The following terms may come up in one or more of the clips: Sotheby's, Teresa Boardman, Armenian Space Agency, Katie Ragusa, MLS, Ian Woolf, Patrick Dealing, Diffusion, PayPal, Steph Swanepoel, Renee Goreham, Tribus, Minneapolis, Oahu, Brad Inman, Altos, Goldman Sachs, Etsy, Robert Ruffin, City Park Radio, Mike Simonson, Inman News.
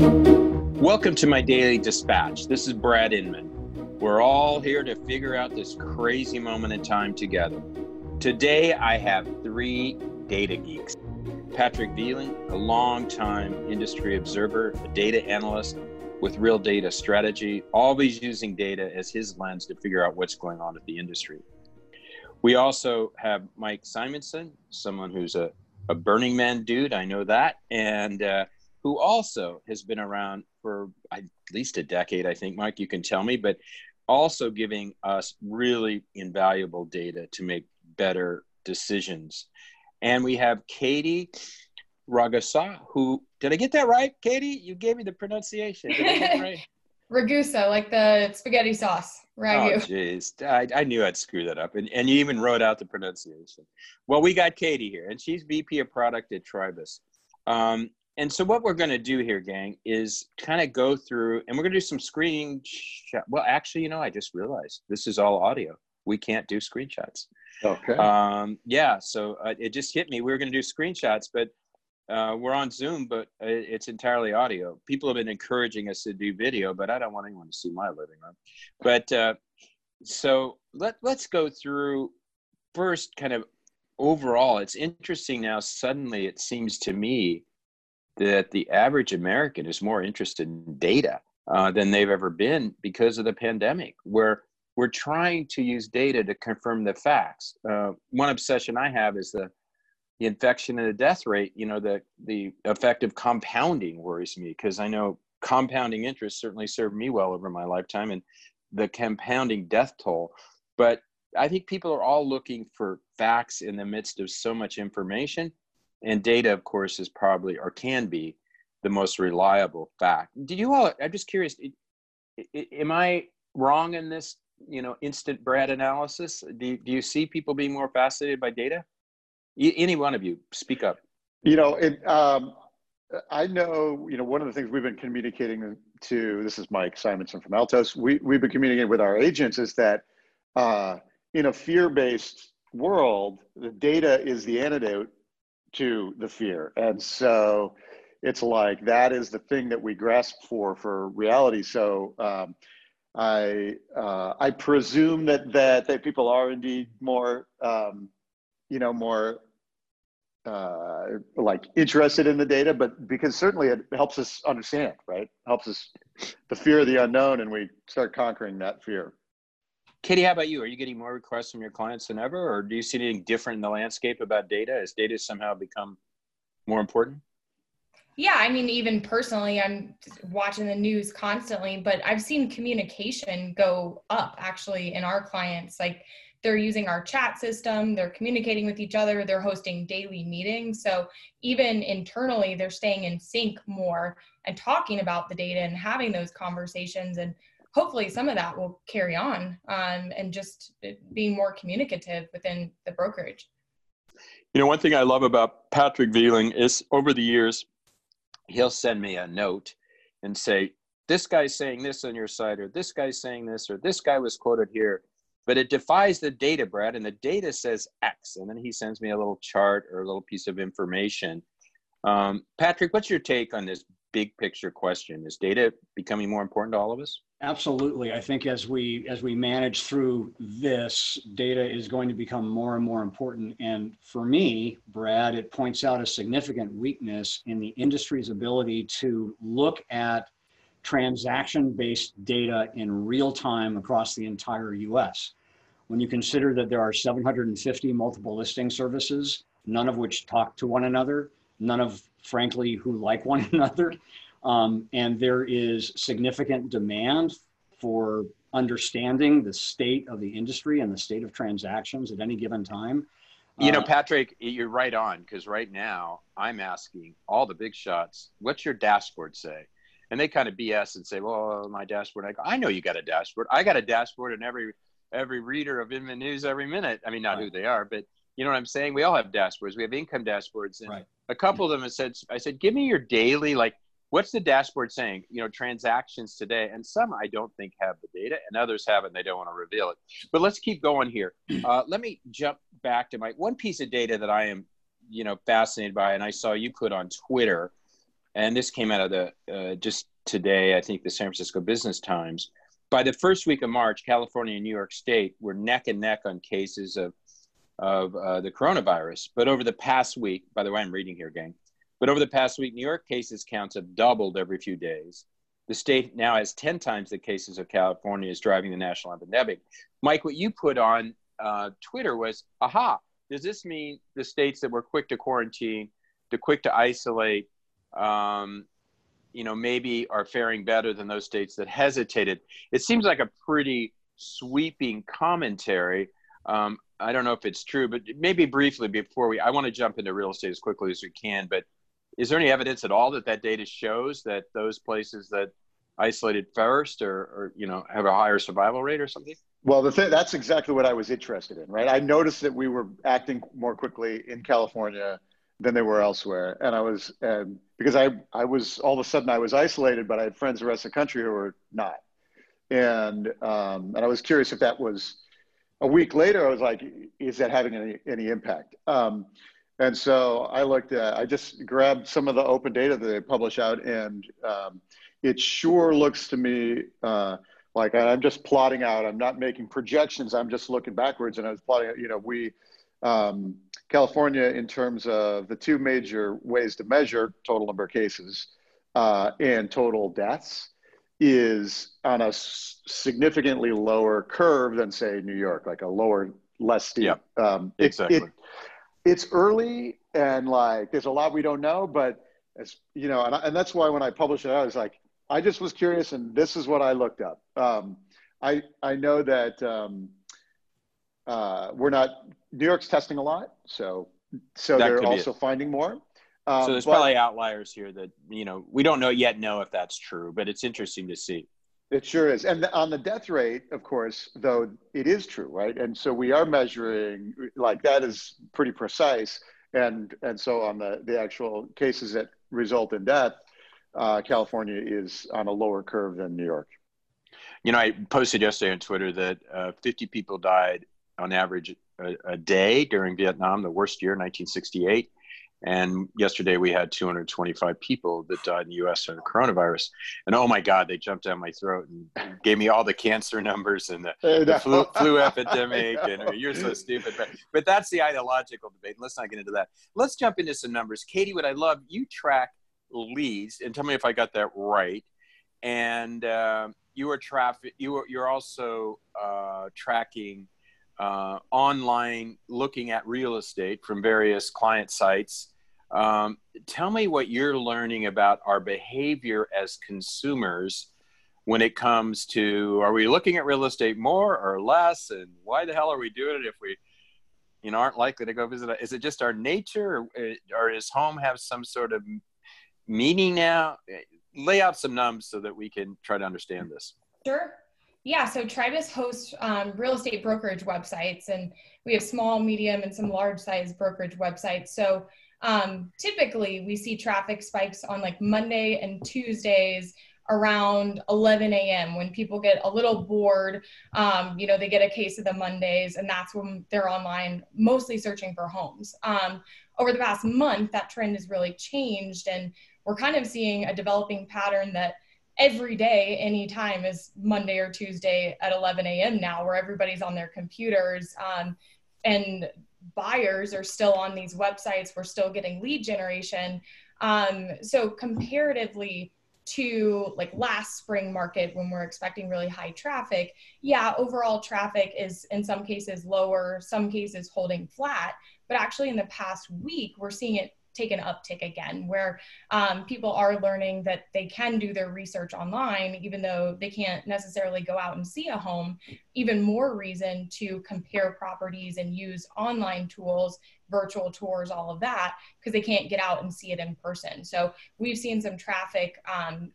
Welcome to my Daily Dispatch. This is Brad Inman. We're all here to figure out this crazy moment in time together. Today, I have three data geeks. Patrick Dealing, a longtime industry observer, a data analyst with Real Data Strategy, always using data as his lens to figure out what's going on at the industry. We also have Mike Simonson, someone who's a Burning Man dude, I know that, and who also has been around for at least a decade, I think, Mike, you can tell me, but also giving us really invaluable data to make better decisions. And we have Katie Ragusa, who, did I get that right, Katie? You gave me the pronunciation. Did I get it right? Ragusa, like the spaghetti sauce. Ragu. Oh, jeez. I knew I'd screw that up. And you even wrote out the pronunciation. Well, we got Katie here, and she's VP of Product at Tribus. And so what we're going to do here, gang, is kind of go through, and we're going to do some screenshots. Well, actually, you know, I just realized this is all audio. We can't do screenshots. Okay. So it just hit me. We were going to do screenshots, but we're on Zoom, but it's entirely audio. People have been encouraging us to do video, but I don't want anyone to see my living room. But so let's go through first kind of overall. It's interesting now, suddenly it seems to me that the average American is more interested in data than they've ever been because of the pandemic, where we're trying to use data to confirm the facts. One obsession I have is the infection and the death rate. You know, the effect of compounding worries me, because I know compounding interest certainly served me well over my lifetime, and the compounding death toll. But I think people are all looking for facts in the midst of so much information, and data, of course, is probably, or can be, the most reliable fact. Did you all, I'm just curious, am I wrong in this, you know, instant Brad analysis? Do you see people being more fascinated by data? Any one of you, speak up. You know, I know, you know, one of the things we've been communicating to, this is Mike Simonson from Altos, we've been communicating with our agents is that in a fear-based world, the data is the antidote to the fear. And so it's like, that is the thing that we grasp for reality. So I presume that people are indeed more, like interested in the data, but because certainly it helps us understand, right? Helps us, the fear of the unknown, and we start conquering that fear. Katie, how about you? Are you getting more requests from your clients than ever, or do you see anything different in the landscape about data? Has data somehow become more important? Yeah, I mean, even personally, I'm watching the news constantly, but I've seen communication go up actually in our clients. Like, they're using our chat system, they're communicating with each other, they're hosting daily meetings. So even internally, they're staying in sync more and talking about the data and having those conversations, and hopefully some of that will carry on, and just being more communicative within the brokerage. You know, one thing I love about Patrick Dealing is over the years, he'll send me a note and say, this guy's saying this on your side, or this guy's saying this, or this guy was quoted here, but it defies the data, Brad, and the data says X. And then he sends me a little chart or a little piece of information. Patrick, what's your take on this big picture question? Is data becoming more important to all of us? Absolutely. I think as we manage through this, data is going to become more and more important. And for me, Brad, it points out a significant weakness in the industry's ability to look at transaction-based data in real time across the entire U.S. When you consider that there are 750 multiple listing services, none of which talk to one another, none of, frankly, who like one another, and there is significant demand for understanding the state of the industry and the state of transactions at any given time. You know, Patrick, you're right on, because right now I'm asking all the big shots, what's your dashboard say? And they kind of BS and say, well, my dashboard. I go, I know you got a dashboard. I got a dashboard in every reader of Inman News every minute. I mean, not right. Who they are, but you know what I'm saying? We all have dashboards. We have income dashboards. And right. A couple of them have said, I said, give me your daily, like, what's the dashboard saying? You know, transactions today. And some I don't think have the data, and others haven't. They don't want to reveal it. But let's keep going here. Let me jump back to one piece of data that I am, you know, fascinated by, and I saw you put on Twitter, and this came out of the just today, I think the San Francisco Business Times, by the first week of March, California and New York State were neck and neck on cases of the coronavirus. But over the past week, by the way, I'm reading here, gang, but over the past week, New York cases counts have doubled every few days. The state now has 10 times the cases of California, is driving the national epidemic. Mike, what you put on Twitter was, aha, does this mean the states that were quick to quarantine, the quick to isolate, maybe are faring better than those states that hesitated? It seems like a pretty sweeping commentary. I don't know if it's true, but maybe briefly before I want to jump into real estate as quickly as we can, but is there any evidence at all that data shows that those places that isolated first or have a higher survival rate or something? Well, that's exactly what I was interested in, right? I noticed that we were acting more quickly in California than they were elsewhere. And I was, because I was, all of a sudden I was isolated, but I had friends the rest of the country who were not. And I was curious if that was, a week later, I was like, is that having any impact? And so I looked at, I just grabbed some of the open data that they publish out, and it sure looks to me like I'm just plotting out, I'm not making projections, I'm just looking backwards, and I was plotting, California in terms of the two major ways to measure total number of cases and total deaths is on a significantly lower curve than say New York, like a lower, less steep. Yeah, exactly. It's early and like, there's a lot we don't know, but as you know, and that's why when I published it, I was like, I just was curious and this is what I looked up. I know that New York's testing a lot. So they're also finding more. So there's probably outliers here that, we don't know if that's true, but it's interesting to see. It sure is. And on the death rate, of course, though, it is true, right? And so we are measuring, like that is pretty precise. And so on the actual cases that result in death, California is on a lower curve than New York. I posted yesterday on Twitter that 50 people died on average a day during Vietnam, the worst year, 1968. And yesterday we had 225 people that died in the U.S. from coronavirus. And oh my God, they jumped down my throat and gave me all the cancer numbers and the flu epidemic. And you're so stupid. But that's the ideological debate. Let's not get into that. Let's jump into some numbers. Katie, what I love, you track leads, and tell me if I got that right. And you're also tracking online, looking at real estate from various client sites. Tell me what you're learning about our behavior as consumers when it comes to, are we looking at real estate more or less? And why the hell are we doing it if we, aren't likely to go visit? Is it just our nature or does home have some sort of meaning now? Lay out some numbers so that we can try to understand this. Sure. Yeah, so Tribus hosts real estate brokerage websites, and we have small, medium, and some large-sized brokerage websites. So typically, we see traffic spikes on like Monday and Tuesdays around 11 a.m. when people get a little bored. They get a case of the Mondays, and that's when they're online, mostly searching for homes. Over the past month, that trend has really changed, and we're kind of seeing a developing pattern that every day, any time is Monday or Tuesday at 11 a.m. now, where everybody's on their computers and buyers are still on these websites. We're still getting lead generation. So comparatively to like last spring market when we're expecting really high traffic, yeah, overall traffic is in some cases lower, some cases holding flat, but actually in the past week, we're seeing it take an uptick again, where people are learning that they can do their research online, even though they can't necessarily go out and see a home. Even more reason to compare properties and use online tools, virtual tours, all of that, because they can't get out and see it in person. So we've seen some traffic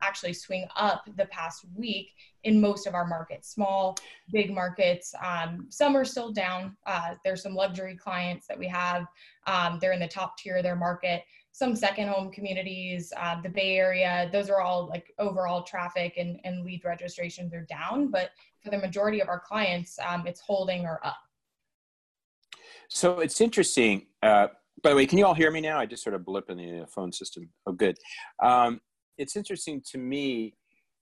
actually swing up the past week in most of our markets, small, big markets. Some are still down. There's some luxury clients that we have. They're in the top tier of their market. Some second home communities, the Bay Area, those are all like overall traffic and lead registrations are down, but for the majority of our clients, it's holding or up. So it's interesting, By the way, can you all hear me now? I just sort of blip in the phone system. Oh, good. It's interesting to me,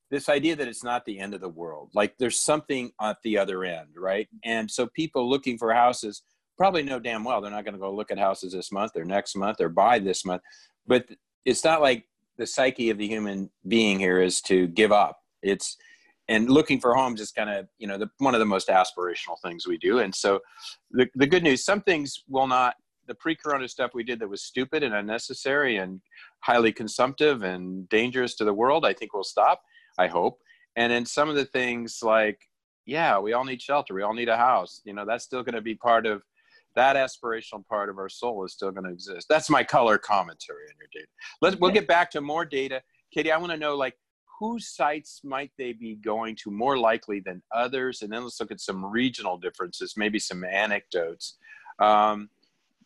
this idea that it's not the end of the world. Like there's something at the other end, right? And so people looking for houses probably know damn well they're not going to go look at houses this month or next month or buy this month. But it's not like the psyche of the human being here is to give up. It's, and looking for homes is kind of, you know, one of the most aspirational things we do. And so the good news, some things will not, the pre-corona stuff we did that was stupid and unnecessary and highly consumptive and dangerous to the world, I think will stop, I hope. And then some of the things like, yeah, we all need shelter. We all need a house. You know, that's still going to be part of, that aspirational part of our soul is still going to exist. That's my color commentary on your data. We'll get back to more data. Katie, I want to know, like, whose sites might they be going to more likely than others? And then let's look at some regional differences, maybe some anecdotes.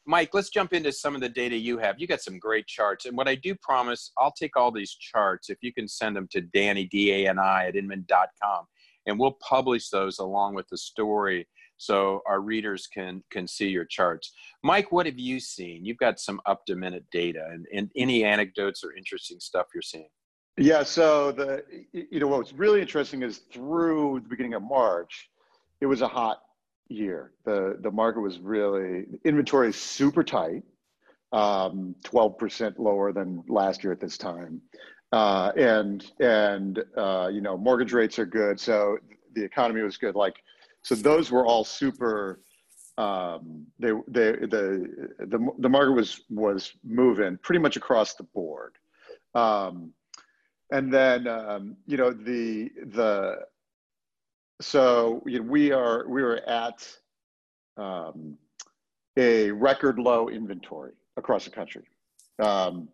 Mike, let's jump into some of the data you have. You got some great charts. And what I do promise, I'll take all these charts, if you can send them to Danny, D-A-N-I, at inman.com, and we'll publish those along with the story so our readers can see your charts. Mike, what have you seen? You've got some up-to-minute data and any anecdotes or interesting stuff you're seeing. Yeah, so you know, what's really interesting is through the beginning of March, it was a hot year. The market was really, inventory is super tight, 12% lower than last year at this time. You know, mortgage rates are good. So the economy was good. Like, so those were all super, the market was moving pretty much across the board. And then, you know, so you know, we were at a record low inventory across the country,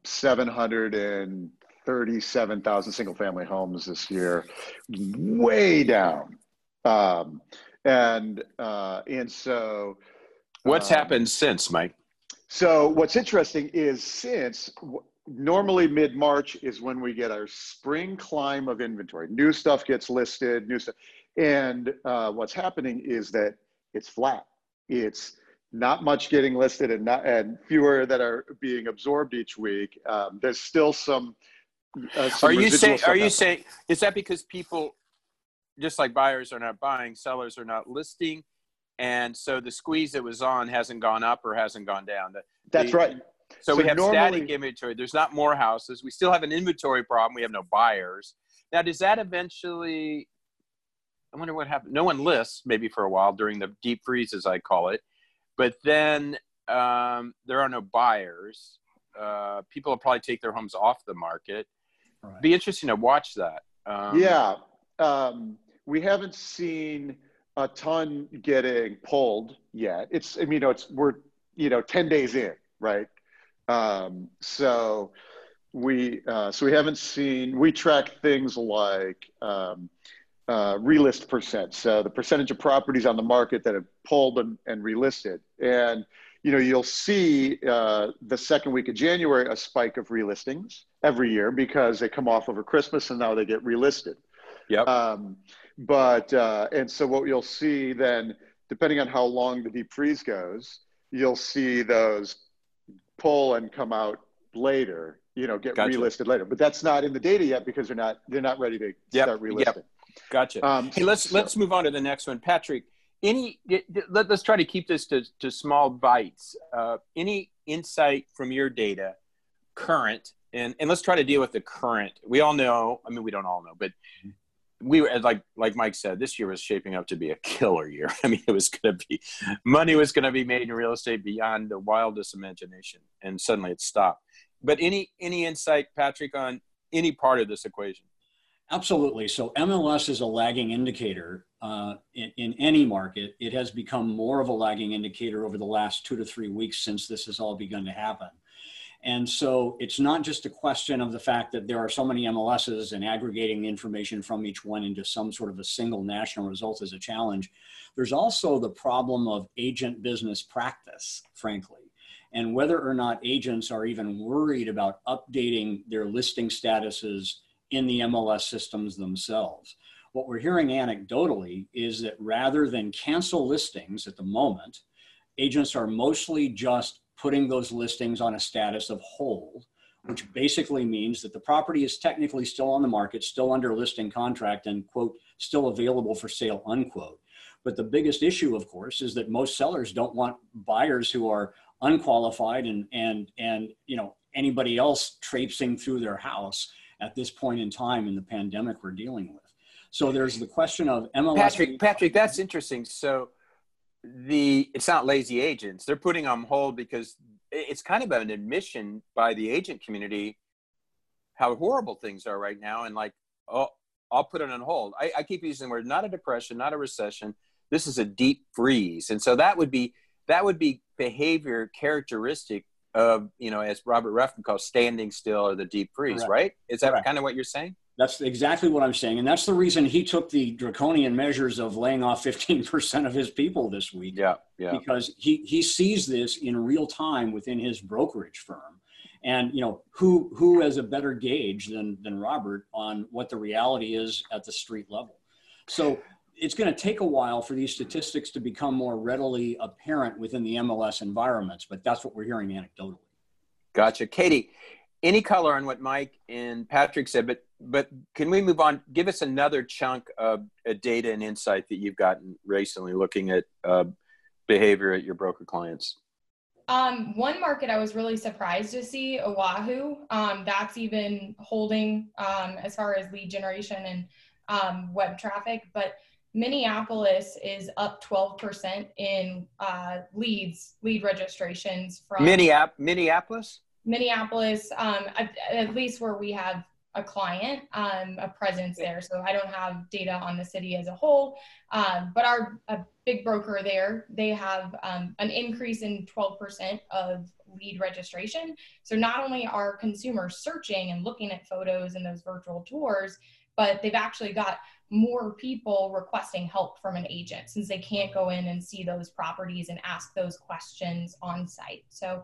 737,000 single family homes this year, way down. And so what's happened since, Mike? So what's interesting is since normally mid-March is when we get our spring climb of inventory, new stuff gets listed, new stuff. And what's happening is that it's flat. It's not much getting listed and fewer that are being absorbed each week. There's still some are you saying, is that because people, just like buyers are not buying, sellers are not listing, and so the squeeze that was on hasn't gone up or hasn't gone down? That's right. So we have static inventory. There's not more houses. We still have an inventory problem. We have no buyers. Now, does that eventually, I wonder what happened. No one lists maybe for a while during the deep freeze, as I call it, but then there are no buyers. People will probably take their homes off the market. Right. Be interesting to watch that. Yeah. We haven't seen a ton getting pulled yet. We're, you know, 10 days in, right? So we haven't seen, we track things like relist percent. So the percentage of properties on the market that have pulled and relisted. And, you know, you'll see the second week of January, a spike of relistings every year because they come off over Christmas and now they get relisted. Yep. And so what you'll see then, depending on how long the deep freeze goes, you'll see those pull and come out later, you know, get relisted later. But that's not in the data yet because they're not ready to start relisting. Yep. Gotcha. Hey, let's move on to the next one. Patrick, let's try to keep this to small bites. Any insight from your data, current, and let's try to deal with the current. We all know, I mean, we don't all know, but we were, like Mike said, this year was shaping up to be a killer year. I mean, it was going to be, money was going to be made in real estate beyond the wildest imagination, and suddenly it stopped. But any insight, Patrick, on any part of this equation? Absolutely. So MLS is a lagging indicator in any market. It has become more of a lagging indicator over the last 2 to 3 weeks since this has all begun to happen. And so it's not just a question of the fact that there are so many MLSs and aggregating information from each one into some sort of a single national result is a challenge. There's also the problem of agent business practice, frankly, and whether or not agents are even worried about updating their listing statuses in the MLS systems themselves. What we're hearing anecdotally is that rather than cancel listings at the moment, agents are mostly just putting those listings on a status of hold, which basically means that the property is technically still on the market, still under listing contract, and quote, still available for sale, unquote. But the biggest issue, of course, is that most sellers don't want buyers who are unqualified and you know, anybody else traipsing through their house at this point in time in the pandemic we're dealing with. So there's the question of MLS. Patrick, that's interesting. So it's not lazy agents. They're putting on hold because it's kind of an admission by the agent community how horrible things are right now. And like, oh, I'll put it on hold. I keep using the word, not a depression, not a recession. This is a deep freeze. And so that would be behavior characteristic of, you know, as Robert Ruffin calls, standing still or the deep freeze, correct, right? Is that correct, kind of what you're saying? That's exactly what I'm saying. And that's the reason he took the draconian measures of laying off 15% of his people this week. Yeah. Because he sees this in real time within his brokerage firm. And, you know, who has a better gauge than Robert on what the reality is at the street level? So it's going to take a while for these statistics to become more readily apparent within the MLS environments, but that's what we're hearing anecdotally. Gotcha. Katie, any color on what Mike and Patrick said, but can we move on? Give us another chunk of data and insight that you've gotten recently looking at behavior at your broker clients. One market I was really surprised to see, Oahu, that's even holding as far as lead generation and web traffic, but Minneapolis is up 12% in lead registrations from Minneapolis? Minneapolis, at least where we have a client, a presence there. So I don't have data on the city as a whole, but our big broker there, they have an increase in 12% of lead registration. So not only are consumers searching and looking at photos and those virtual tours, but they've actually got more people requesting help from an agent since they can't go in and see those properties and ask those questions on site. So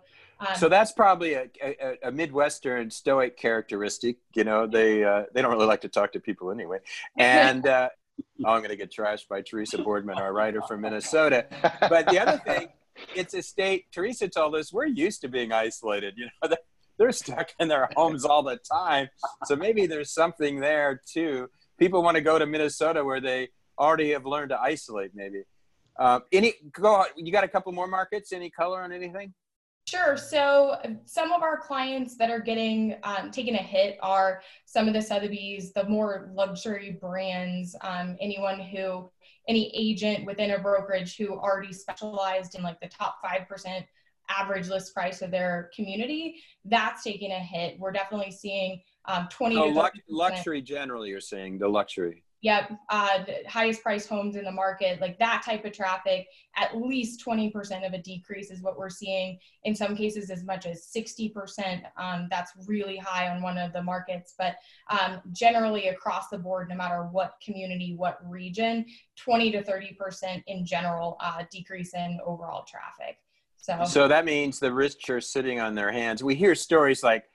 so that's probably a Midwestern stoic characteristic. You know, they don't really like to talk to people anyway. And I'm going to get trashed by Teresa Boardman, our writer from Minnesota. But the other thing, it's a state, Teresa told us, we're used to being isolated. You know, they're stuck in their homes all the time. So maybe there's something there too. People want to go to Minnesota where they already have learned to isolate, maybe. You got a couple more markets? Any color on anything? Sure. So some of our clients that are getting taking a hit are some of the Sotheby's, the more luxury brands, any agent within a brokerage who already specialized in like the top 5% average list price of their community, that's taking a hit. We're definitely seeing 20 to 30%. Luxury generally, you're saying the luxury. Yep. The highest price homes in the market, like that type of traffic, at least 20% of a decrease is what we're seeing. In some cases, as much as 60%. That's really high on one of the markets, but generally across the board, no matter what community, what region, 20 to 30% in general decrease in overall traffic. So that means the rich are sitting on their hands. We hear stories like,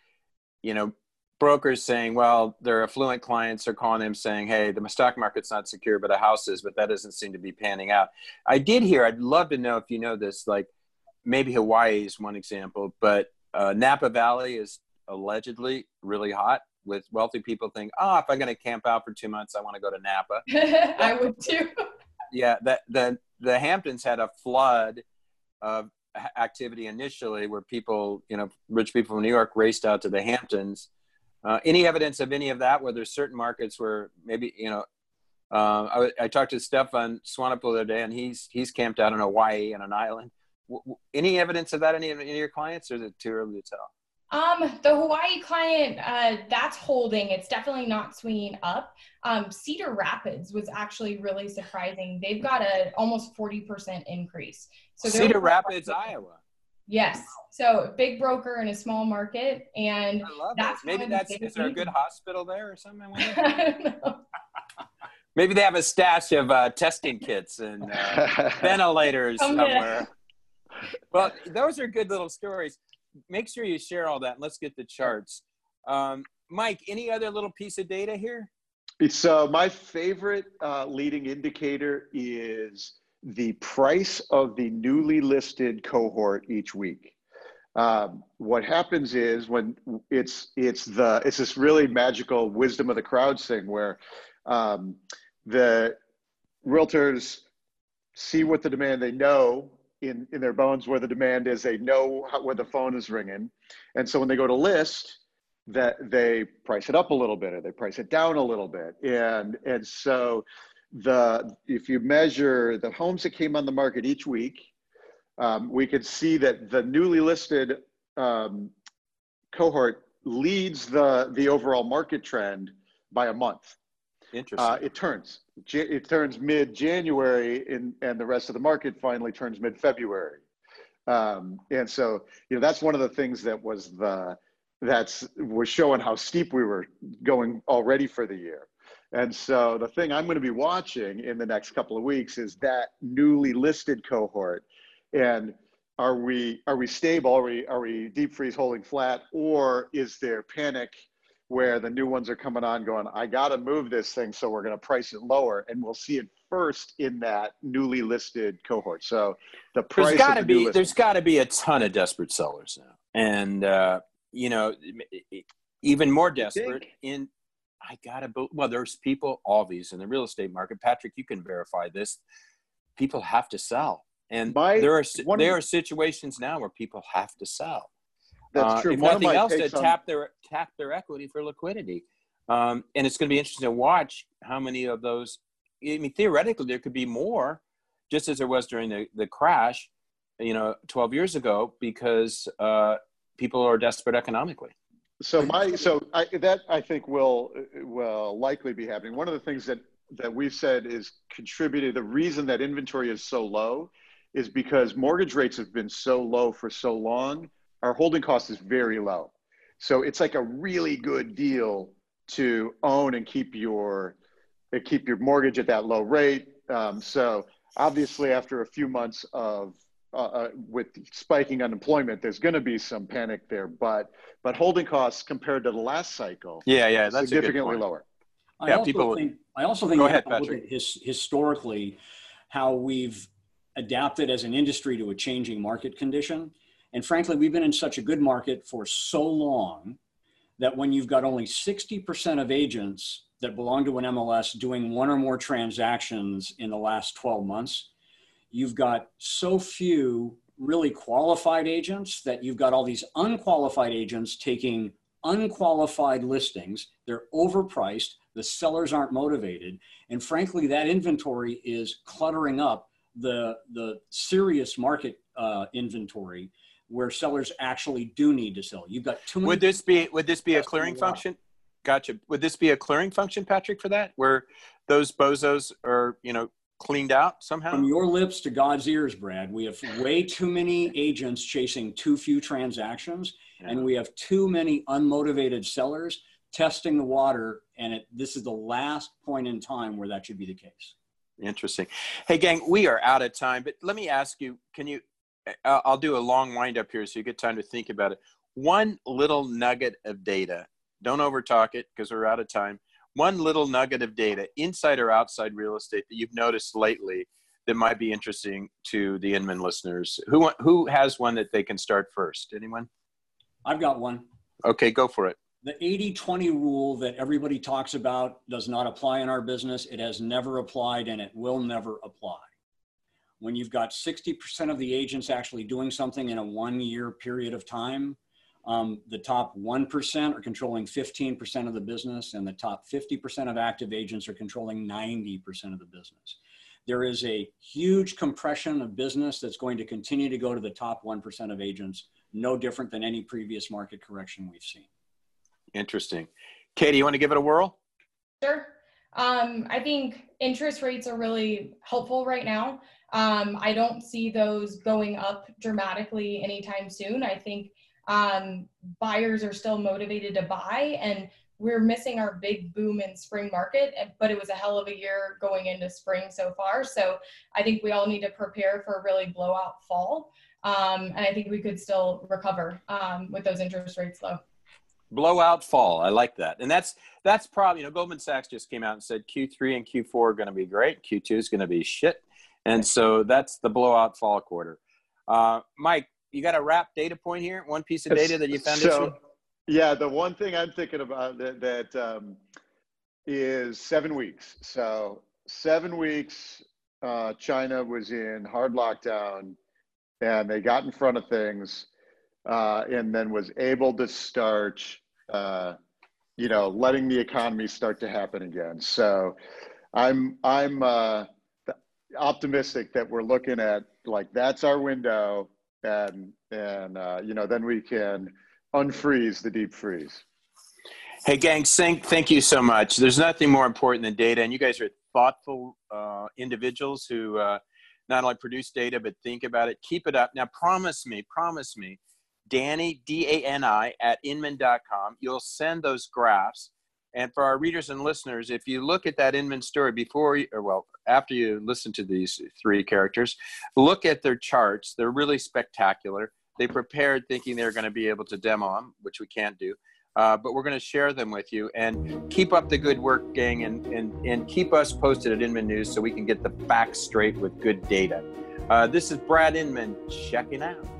you know, brokers saying, well, their affluent clients are calling them saying, hey, the stock market's not secure, but a house is, but that doesn't seem to be panning out. I did hear, I'd love to know if you know this, like maybe Hawaii is one example, but Napa Valley is allegedly really hot with wealthy people think, oh, if I'm going to camp out for 2 months, I want to go to Napa. I would too. Yeah, the Hamptons had a flood of activity initially where people, you know, rich people from New York raced out to the Hamptons. Any evidence of any of that, where there's certain markets where maybe, you know, I talked to Steph Swanepoel the other day, and he's camped out in Hawaii on an island. Any evidence of that, any of your clients, or is it too early to tell? The Hawaii client, that's holding. It's definitely not swinging up. Cedar Rapids was actually really surprising. They've got almost 40% increase. So Cedar Rapids, Iowa. Yes. So big broker in a small market. And I love that's it. Maybe is there a good hospital there or something? I don't know. Maybe they have a stash of testing kits and ventilators somewhere. Well, those are good little stories. Make sure you share all that. And let's get the charts. Mike, any other little piece of data here? It's my favorite leading indicator is the price of the newly listed cohort each week. What happens is when it's this really magical wisdom of the crowds thing where the realtors see what the demand, they know in their bones where the demand is, they know where the phone is ringing. And so when they go to list, that they price it up a little bit or they price it down a little bit. And so if you measure the homes that came on the market each week, we could see that the newly listed cohort leads the overall market trend by a month. Interesting. It turns mid-January, and the rest of the market finally turns mid-February. And so, you know, that's one of the things that was showing how steep we were going already for the year. And so the thing I'm going to be watching in the next couple of weeks is that newly listed cohort. And are we stable? Are we deep freeze holding flat, or is there panic where the new ones are coming on going, I got to move this thing, so we're going to price it lower? And we'll see it first in that newly listed cohort. So the price there's got to be a ton of desperate sellers now. And, you know, even more desperate in – well, there's people, obvious, in the real estate market. Patrick, you can verify this. People have to sell. And there are situations now where people have to sell. That's true. If nothing else, to tap their equity for liquidity. And it's going to be interesting to watch how many of those. I mean, theoretically, there could be more, just as there was during the crash, you know, 12 years ago, because people are desperate economically. I think will likely be happening. One of the things that we've said is contributed. The reason that inventory is so low is because mortgage rates have been so low for so long. Our holding cost is very low. So it's like a really good deal to own and keep your mortgage at that low rate. So obviously after a few months of with spiking unemployment, there's going to be some panic there, but holding costs compared to the last cycle, that's significantly lower. I also think you have to look at historically how we've adapted as an industry to a changing market condition. And frankly, we've been in such a good market for so long that when you've got only 60% of agents that belong to an MLS doing one or more transactions in the last 12 months, you've got so few really qualified agents that you've got all these unqualified agents taking unqualified listings. They're overpriced. The sellers aren't motivated. And frankly, that inventory is cluttering up the serious market inventory, where sellers actually do need to sell. You've got too many. Would this be a clearing function? Gotcha. Would this be a clearing function, Patrick, for that, where those bozos are, you know, cleaned out somehow? From your lips to God's ears, Brad, we have way too many agents chasing too few transactions, and we have too many unmotivated sellers testing the water, and this is the last point in time where that should be the case. Interesting. Hey, gang, we are out of time, but let me ask you, I'll do a long wind up here so you get time to think about it. One little nugget of data. Don't over talk it because we're out of time. One little nugget of data, inside or outside real estate, that you've noticed lately that might be interesting to the Inman listeners. Who has one that they can start first? Anyone? I've got one. Okay, go for it. The 80-20 rule that everybody talks about does not apply in our business. It has never applied, and it will never apply. When you've got 60% of the agents actually doing something in a one-year period of time, the top 1% are controlling 15% of the business, and the top 50% of active agents are controlling 90% of the business. There is a huge compression of business that's going to continue to go to the top 1% of agents, no different than any previous market correction we've seen. Interesting. Katie, you want to give it a whirl? Sure. I think interest rates are really helpful right now. I don't see those going up dramatically anytime soon. I think buyers are still motivated to buy, and we're missing our big boom in spring market, but it was a hell of a year going into spring so far. So I think we all need to prepare for a really blowout fall. And I think we could still recover with those interest rates low. Blowout fall. I like that. And that's probably, you know, Goldman Sachs just came out and said Q3 and Q4 are going to be great. Q2 is going to be shit. And so that's the blowout fall quarter. Mike, you got a wrap data point here? One piece of data that you found? So, yeah, the one thing I'm thinking about that is 7 weeks. So 7 weeks, China was in hard lockdown and they got in front of things and then was able to start, you know, letting the economy start to happen again. So I'm optimistic that we're looking at, like, that's our window, and you know, then we can unfreeze the deep freeze. Hey gang, thank you so much. There's nothing more important than data, and you guys are thoughtful individuals who not only produce data but think about it. Keep it up. Now promise me, Danny, D-A-N-I, at inman.com. You'll send those graphs. And for our readers and listeners, if you look at that Inman story before, or well, after you listen to these three characters, look at their charts. They're really spectacular. They prepared thinking they were going to be able to demo them, which we can't do. But we're going to share them with you. And keep up the good work, gang, and keep us posted at Inman News so we can get the facts straight with good data. This is Brad Inman checking out.